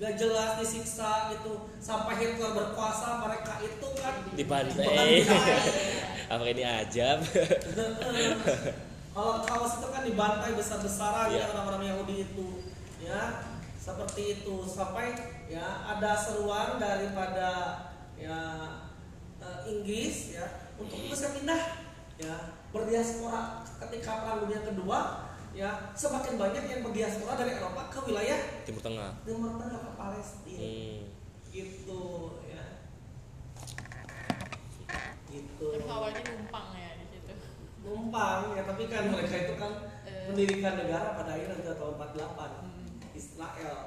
gak jelas disiksa gitu. Sampai Hitler berkuasa mereka itu kan dibantai. Apa ini ajab? Kalau Holocaust itu kan dibantai besar-besaran ya orang-orang Yahudi itu. Ya. Seperti itu sampai ya ada seruan daripada ya Inggris ya untuk bisa pindah ya berdiaspora ketika Perang Dunia Kedua ya semakin banyak yang berdiaspora dari Eropa ke wilayah Timur Tengah ke Palestina gitu ya gitu. Awalnya numpang ya di situ. Numpang ya tapi kan mereka itu kan mendirikan negara pada akhirnya tahun 48 Israel.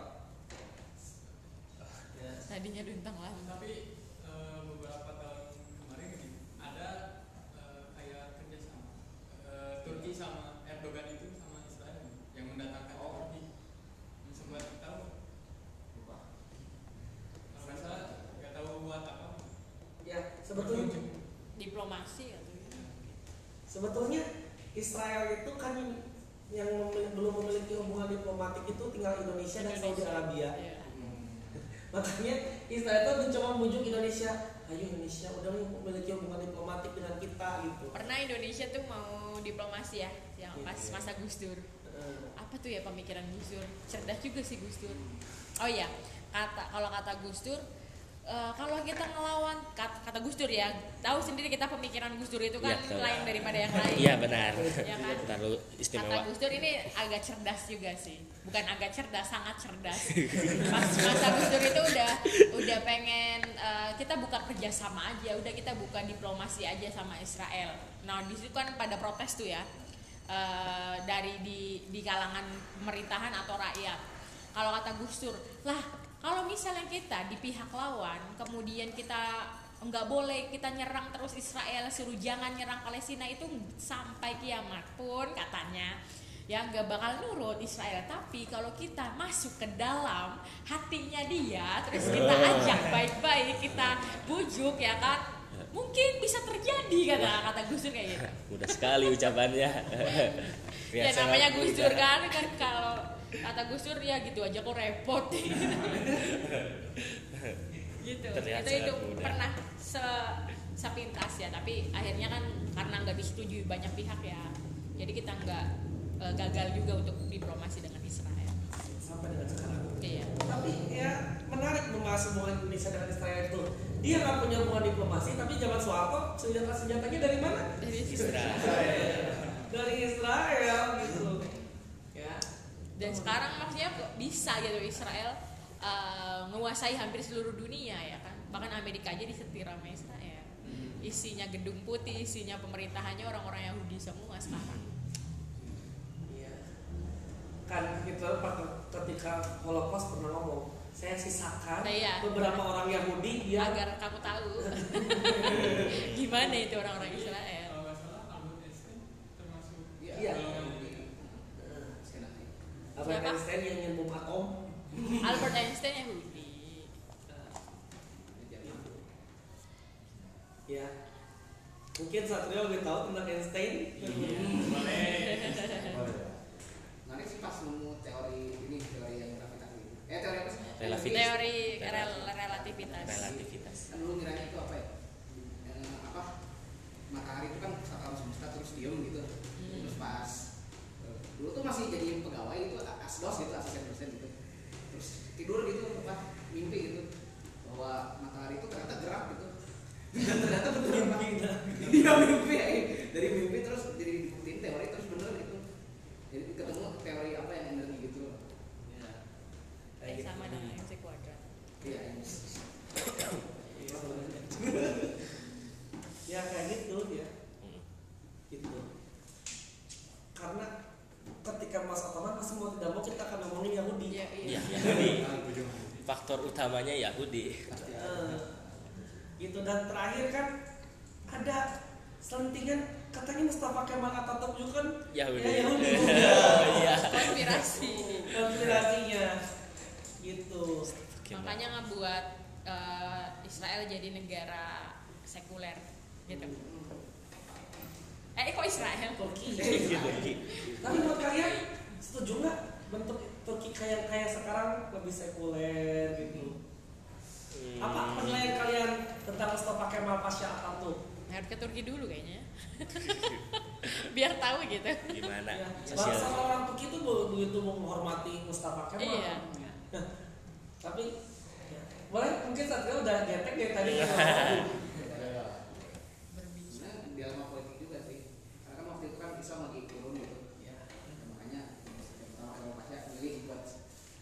Yes. Tadinya duntang lah. Tapi beberapa tahun kemarin ini ada kayak kerjasama Turki sama Erdogan itu sama Israel yang mendatangkan Turki. Sempat tahu? Lupa. Kalau nggak salah nggak tahu buat apa? Ya sebetulnya diplomasi atau gitu. Sebetulnya Israel itu kan yang belum memiliki hubungan diplomatik itu tinggal Indonesia dan Saudi Arabia. Yeah. Makanya Israel itu mencoba membujuk Indonesia, ayo Indonesia udah memiliki hubungan diplomatik dengan kita gitu. Pernah Indonesia tuh mau diplomasi ya, yang pas masa Gusdur. Apa tuh ya pemikiran Gusdur? Cerdas juga sih Gusdur. Oh iya, kata Gusdur, kalau kita ngelawan kata Gusdur ya, tahu sendiri kita pemikiran Gusdur itu kan ya, lain daripada yang lain. Iya benar. Ya kan? Terlalu istimewa. Kata Gusdur ini agak cerdas juga sih, bukan agak cerdas, sangat cerdas. Pas masa Gusdur itu udah pengen kita buka kerjasama aja, udah kita buka diplomasi aja sama Israel. Nah di situ kan pada protes tuh ya dari di kalangan pemerintahan atau rakyat. Kalau kata Gusdur lah. Kalau misalnya kita di pihak lawan, kemudian kita nggak boleh kita nyerang terus Israel, suruh jangan nyerang Palestina itu sampai kiamat pun katanya, ya nggak bakal nurut Israel. Tapi kalau kita masuk ke dalam hatinya dia, terus kita ajak baik-baik, kita bujuk ya kan. Mungkin bisa terjadi kata Gusdur kayak gitu. Mudah sekali ucapannya. Ya namanya Gusdur kan kalau kata Gusdur ya gitu aja kok repot. Gitu. Itu pernah sepintas ya, tapi akhirnya kan karena nggak disetujui banyak pihak ya. Jadi kita nggak gagal juga untuk diplomasi dengan Israel. Sampai dengan sekarang. Iya. Tapi ya menarik membahas hubungan Indonesia dengan Israel itu. Dia nggak punya hubungan diplomasi, tapi zaman Soeharto senjatanya dari mana? Dari Israel. Dari Israel gitu. Ya. Dan sekarang maksudnya bisa gitu Israel menguasai hampir seluruh dunia ya kan. Bahkan Amerika aja disetir sama Israel. Isinya gedung putih, isinya pemerintahannya orang-orang Yahudi semua sekarang. Iya. Kan Hitler ketika Holocaust pernah ngomong, saya sisakan beberapa orang Yahudi yang agar kamu tahu gimana itu orang-orang Israel. Kalau nggak salah Albert Einstein termasuk. Iya. Albert Einstein yang nyebut atom. Albert Einstein Yahudi. Ya. Mungkin Satrio lebih tahu tentang Einstein. Boleh. Nanti sih pas nemu teori yang relativitas. Dulu ngiranya itu apa ya? Matahari itu kan alam semesta terus diem gitu. Terus pas dulu tuh masih jadi pegawai itu asdos gitu, asisten dosen gitu. Terus tidur gitu mimpi gitu bahwa matahari itu ternyata gerak gitu. Ternyata betul mimpi. Dari mimpi terus jadi dibuktiin teori terus bener gitu. Jadi ketemu teori apa yang energi gitu. Sama dengan MC kuadrat. Iya, ya kayak gitu ya. Gitu. Karena ketika Mas Ottoman masih mau tidak mau kita akan ngomongin Yahudi. Iya. Jadi faktor utamanya Yahudi. Gitu dan terakhir kan ada selentingan. Katanya Mustafa Kemal Atatürk juga kan Yahudi. Iya. Konspirasinya. Gitu. Makanya ngebuat Israel jadi negara sekuler gitu. Kok Israel? Turki. Tapi menurut kalian setuju nggak bentuk Turki kayak sekarang lebih sekuler gitu? Apa penilaian kalian tentang Mustafa Kemal Pasha Atatürk? Harus ke Turki dulu kayaknya, biar tahu gitu. Gimana? Ya, bangsa orang Turki itu begitu menghormati Mustafa Kemal. Iya. Tapi Boleh, mungkin Satria udah getek dari tadi. Sebenarnya di dalam politik juga sih, karena kan waktu itu kan Islam lagi turun gitu ya, makanya orang-orang Asia milih buat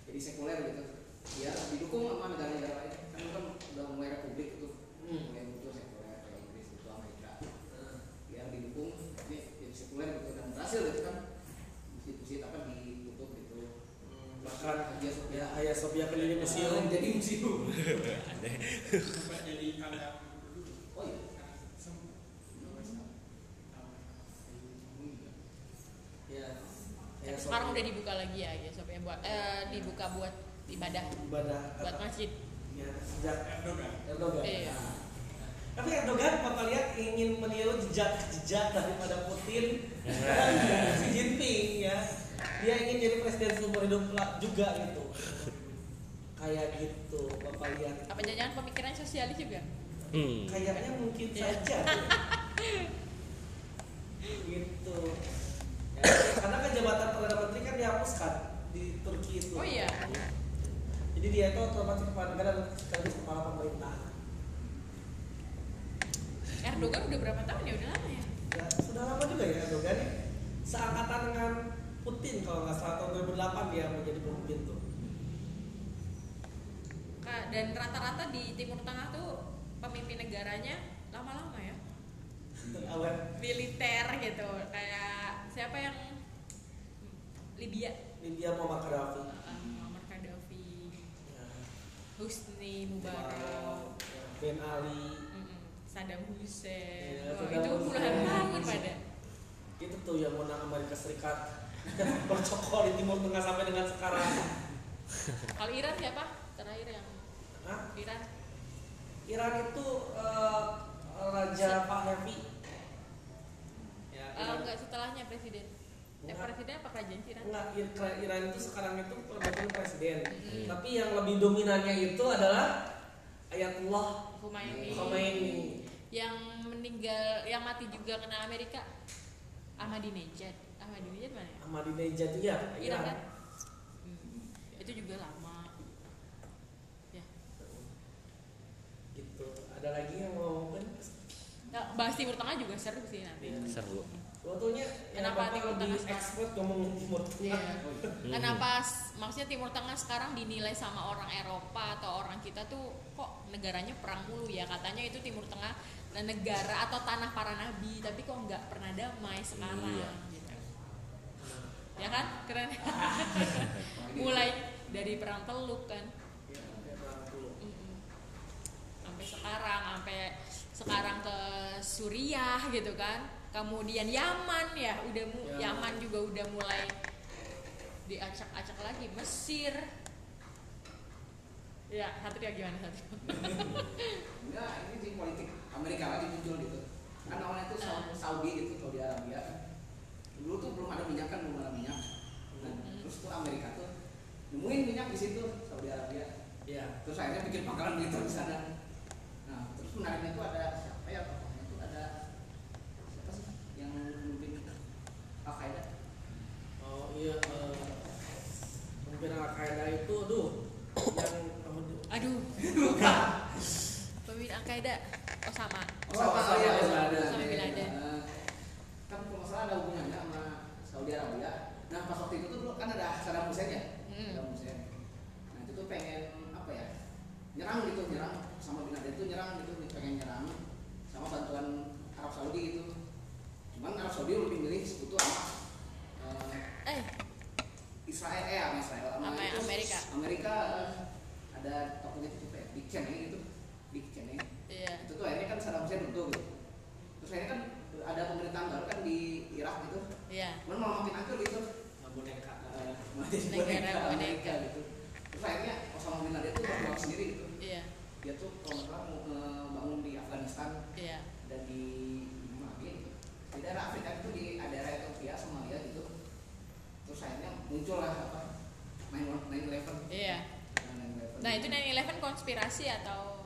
jadi sekuler gitu ya, didukung sama negara-negara lain kan, itu kan udah mulai republik itu, mulai muncul sekuler kayak Inggris itu, Amerika yang didukung ini jadi sekuler gitu, dan berhasil gitu kan, masjid-masjid apa ditutup gitu, bahkan Hagia Sophia pendiri museum jadi museum sempat jadi kandang. Oh iya, ya, sekarang udah dibuka lagi ya, Hagia Sophia buat dibuka buat ibadah buat masjid ya, sejak Erdogan. Nah, tapi Erdogan Bapak lihat ingin meniru jejak daripada Putin dan Xi Jinping ya, dia ingin jadi presiden seumur hidup juga gitu, kayak gitu Bapak lihat. Apa jangan pemikiran sosialis juga? Kayaknya mungkin saja gitu ya, karena kan jabatan perdana menteri kan dihapuskan di Turki itu. Oh iya. Jadi dia itu otomatis kepala negara dan sekaligus kepala pemerintahan. Erdogan udah berapa tahun ya? Udah lama ya? Ya sudah lama juga ya Erdogan ya. Seangkatan dengan Putin kalau nggak salah, tahun 2008 dia menjadi pemimpin tuh. Dan rata-rata di Timur Tengah tuh pemimpin negaranya lama-lama ya. Militer gitu, kayak siapa yang Libya Muammar Gaddafi. Ya. Husni Mubarak, Ben Ali. Saddam Hussein, ya, oh, itu puluhan tahun pada. Itu tuh yang menang Amerika Serikat bercokol di Timur Tengah sampai dengan sekarang. Kalau Iran siapa? Terakhir yang Iran itu Raja Pahlavi. Ya, enggak, setelahnya presiden. Presiden apa kerajaan Iran? Enggak, Iran itu sekarang itu perbedaan presiden. Tapi yang lebih dominannya itu adalah Ayatullah Khomeini. Yang meninggal, yang mati juga kena Amerika, Ahmadinejad mana ya? Ahmadinejad ya, Iran kan? Itu juga lama ya. Gitu, ada lagi yang mau bahas Timur Tengah juga seru sih nanti ya. Seru sebetulnya, kenapa Timur Tengah ekspor ngomong Timur Tengah kenapa maksudnya Timur Tengah sekarang dinilai sama orang Eropa atau orang kita tuh kok negaranya perang mulu ya, katanya itu Timur Tengah negara atau tanah para nabi, tapi kok nggak pernah damai sekarang gitu. Ya kan keren mulai dari perang Teluk kan sampai sekarang ke Suriah gitu kan, kemudian Yaman ya, Yaman juga udah mulai diacak-acak lagi, Mesir. Ya, Satria gimana Satria? Enggak, ini di politik Amerika lagi muncul gitu. Karena awalnya itu Saudi gitu, Saudi Arabia. Dulu tuh belum ada minyak. Nah, terus tuh Amerika tuh nemuin minyak di situ, Saudi Arabia. Iya. Terus akhirnya bikin pangkalan militer di sana. Nah, terus menariknya tuh ada siapa ya? Pokoknya tuh ada yang memimpin Al-Qaeda. Oh iya, memimpin Al-Qaeda itu bukan pemimpin Al-Qaeda Osama bin Laden. Kan kalau masalah ada hubungannya sama Saudi Arabia. Nah pas waktu itu tuh dulu kan ada Saddam Hussein ya. Nah itu tuh pengen apa ya? Nyerang sama bin Laden itu pengen nyerang sama bantuan Arab Saudi gitu. Cuman Arab Saudi lebih milih sekutu sama Israel sama Amerika. Ada tokohnya itu Dick Cheney gitu. Itu tuh akhirnya kan Saddam Hussein runtuh gitu. Terus akhirnya kan ada pemerintahan baru kan di Irak gitu. Cuman malah makin hancur gitu. Boneka gitu. Terus akhirnya Osama bin Laden tuh bangun sendiri gitu. Dia tuh kalau nggak mau bangun di Afghanistan dan di daerah Afrika itu, di daerah Ethiopia, Somalia gitu. Terus akhirnya muncullah apa? 9/11. Iya. Nah, itu 9/11 konspirasi atau?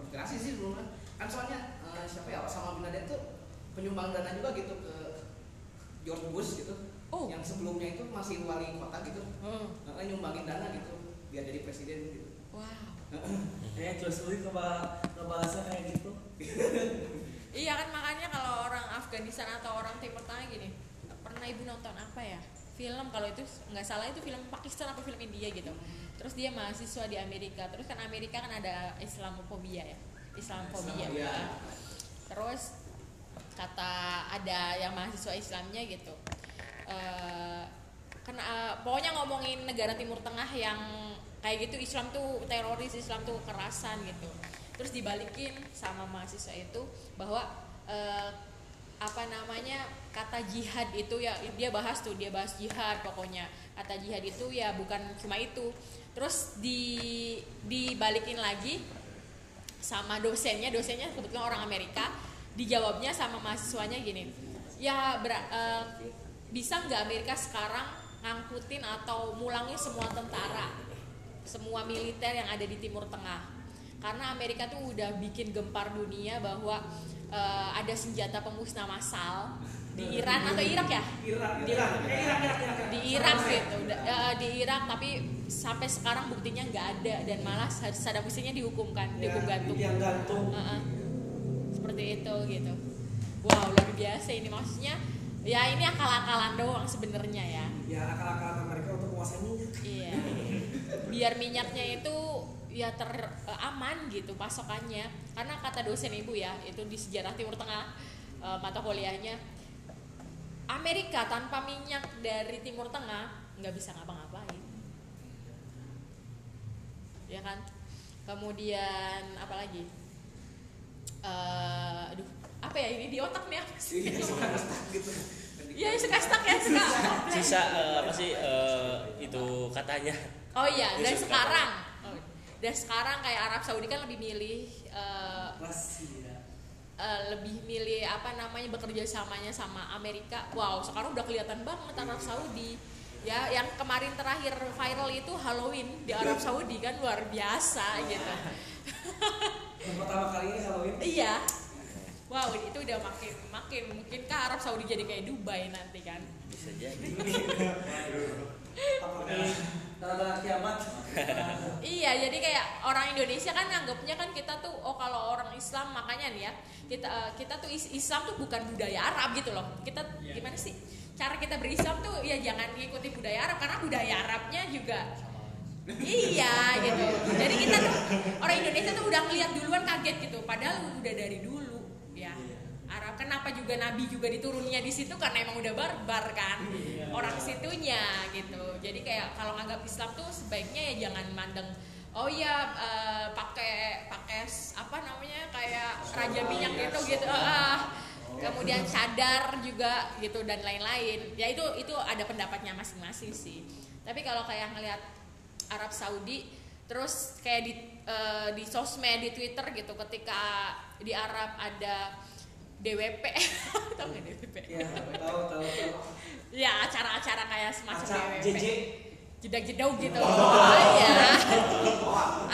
Konspirasi sih dulu kan soalnya siapa ya? Osama bin Laden tuh penyumbang dana juga gitu ke George Bush gitu. Yang sebelumnya itu masih wali kota gitu. Nyumbangin dana gitu biar jadi presiden gitu. Wow. Kayaknya Joshua ngebahasnya kayak gitu. Iya kan, makanya kalau orang Afghanistan atau orang Timur Tengah gini, pernah ibu nonton apa ya? Film, kalau itu nggak salah itu film Pakistan atau film India gitu. Terus dia mahasiswa di Amerika, terus kan Amerika kan ada Islamofobia ya, Islamofobia. Ya. Terus kata ada yang mahasiswa Islamnya gitu, pokoknya ngomongin negara Timur Tengah yang kayak gitu, Islam tuh teroris, Islam tuh kekerasan gitu. Terus dibalikin sama mahasiswa itu bahwa kata jihad itu ya, dia bahas jihad, pokoknya kata jihad itu ya bukan cuma itu. Terus dibalikin lagi sama dosennya kebetulan orang Amerika, dijawabnya sama mahasiswanya gini ya, bisa nggak Amerika sekarang ngangkutin atau mulangin semua tentara, semua militer yang ada di Timur Tengah, karena Amerika tuh udah bikin gempar dunia bahwa ada senjata pemusnah massal di Iran atau Irak ya? Irak. Di Irak gitu, di Irak, tapi sampai sekarang buktinya nggak ada dan malah Saddam Husseinnya dihukumkan, ya, dihukum gantung. Seperti itu gitu. Wow, luar biasa ini, maksudnya. Ya ini akal-akalan doang sebenarnya ya. Ya akal-akalan mereka untuk menguasai minyak. Iya. Biar minyaknya itu ya teraman gitu pasokannya, karena kata dosen ibu ya itu di sejarah Timur Tengah mata kuliahnya, Amerika tanpa minyak dari Timur Tengah nggak bisa ngapa-ngapain ya kan. Kemudian apa lagi, apa ya ini di otak nih apa sih gitu. Iya suka stuck ya sisa apa sih itu katanya. Oh iya, dan sekarang kayak Arab Saudi kan lebih milih bekerja samanya sama Amerika. Wow, sekarang udah kelihatan banget Arab Saudi. Ya, yang kemarin terakhir viral itu Halloween di Arab Saudi kan luar biasa gitu. Pertama kali ini Halloween. Iya. Wow, itu udah makin mungkinkah Arab Saudi jadi kayak Dubai nanti kan? Bisa jadi. Tanda kiamat. Iya, jadi kayak orang Indonesia kan anggapnya kan kita tuh, oh kalau orang Islam makanya nih ya, kita tuh Islam tuh bukan budaya Arab gitu loh. Kita gimana sih cara kita berislam tuh ya, jangan ngikuti budaya Arab karena budaya Arabnya juga iya gitu. Jadi kita tuh orang Indonesia tuh udah ngeliat duluan, kaget gitu, padahal udah dari dulu ya. Arab, kenapa juga Nabi juga diturunnya di situ, karena emang udah barbar kan orang situnya gitu. Jadi kayak kalau nganggap Islam tuh sebaiknya ya jangan mandang, oh ya pakai apa namanya kayak raja minyak gitu kemudian cadar juga gitu dan lain-lain ya. Itu ada pendapatnya masing-masing sih, tapi kalau kayak ngelihat Arab Saudi terus kayak di sosmed, di Twitter gitu, ketika di Arab ada DWP, tau nggak DWP? Ya, tahu. Ya acara-acara kayak semacam acara DWP, jedag-jedog gitu. Oh ya,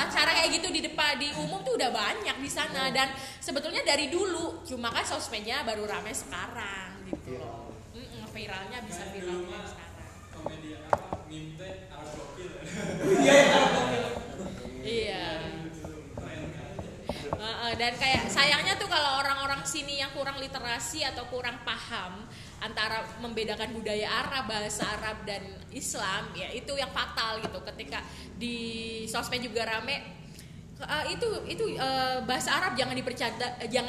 acara kayak gitu di depan, di umum tuh udah banyak di sana, dan sebetulnya dari dulu, cuma kan sosmednya baru rame sekarang gitu loh. Viralnya bisa viralnya sekarang. Komedian apa? Mimte Arabokil. Iya. Dan kayak sayangnya tuh kalau orang-orang sini yang kurang literasi atau kurang paham antara membedakan budaya Arab, bahasa Arab dan Islam, ya itu yang fatal gitu. Ketika di sosmed juga rame bahasa Arab jangan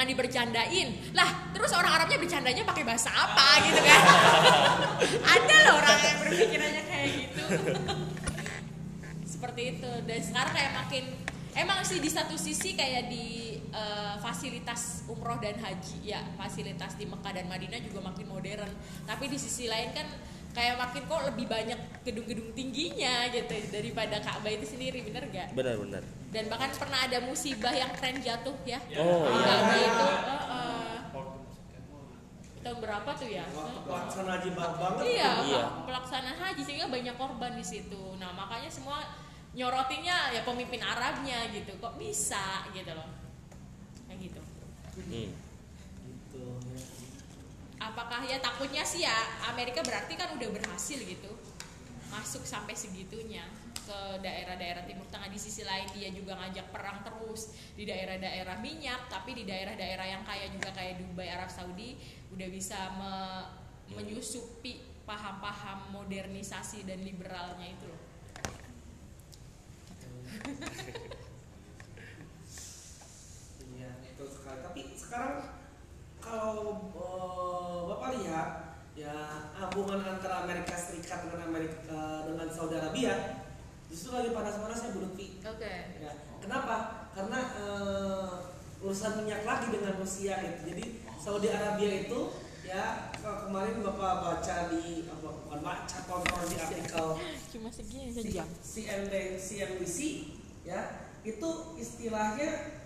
dibercandain. Lah, terus orang Arabnya bercandanya pakai bahasa apa gitu kan? Ada loh orang yang berpikirannya kayak gitu. Seperti itu. Dan sekarang kayak makin, emang sih di satu sisi kayak di fasilitas umroh dan haji ya, fasilitas di Mekah dan Madinah juga makin modern, tapi di sisi lain kan kayak makin kok lebih banyak gedung-gedung tingginya gitu daripada Ka'bah itu sendiri, bener gak? Benar. Dan bahkan pernah ada musibah yang tren jatuh ya. Oh Ka'bah iya. Itu tahun berapa tuh ya? Pelaksanaan haji banget. Iya. Pelaksanaan haji sehingga banyak korban di situ. Nah makanya semua nyorotinya ya pemimpin Arabnya gitu, kok bisa gitu loh, kayak gitu. Gitu. Apakah ya takutnya sih ya Amerika berarti kan udah berhasil gitu, masuk sampai segitunya. ke daerah-daerah Timur Tengah. Di sisi lain dia juga ngajak perang terus di daerah-daerah minyak, tapi di daerah-daerah yang kaya juga kayak Dubai, Arab Saudi udah bisa menyusupi paham-paham modernisasi dan liberalnya itu loh. Iya, itu sekali. Tapi sekarang kalau Bapak lihat ya, hubungan antara Amerika Serikat dengan Saudi Arabia justru lagi panas-panasnya, Bu Lutfi. Oke. Ya, kenapa? Karena urusan minyak lagi dengan Rusia gitu. Jadi Saudi Arabia itu ya, kemarin Bapak baca di di artikel cuma segini aja jam CNBC ya, itu istilahnya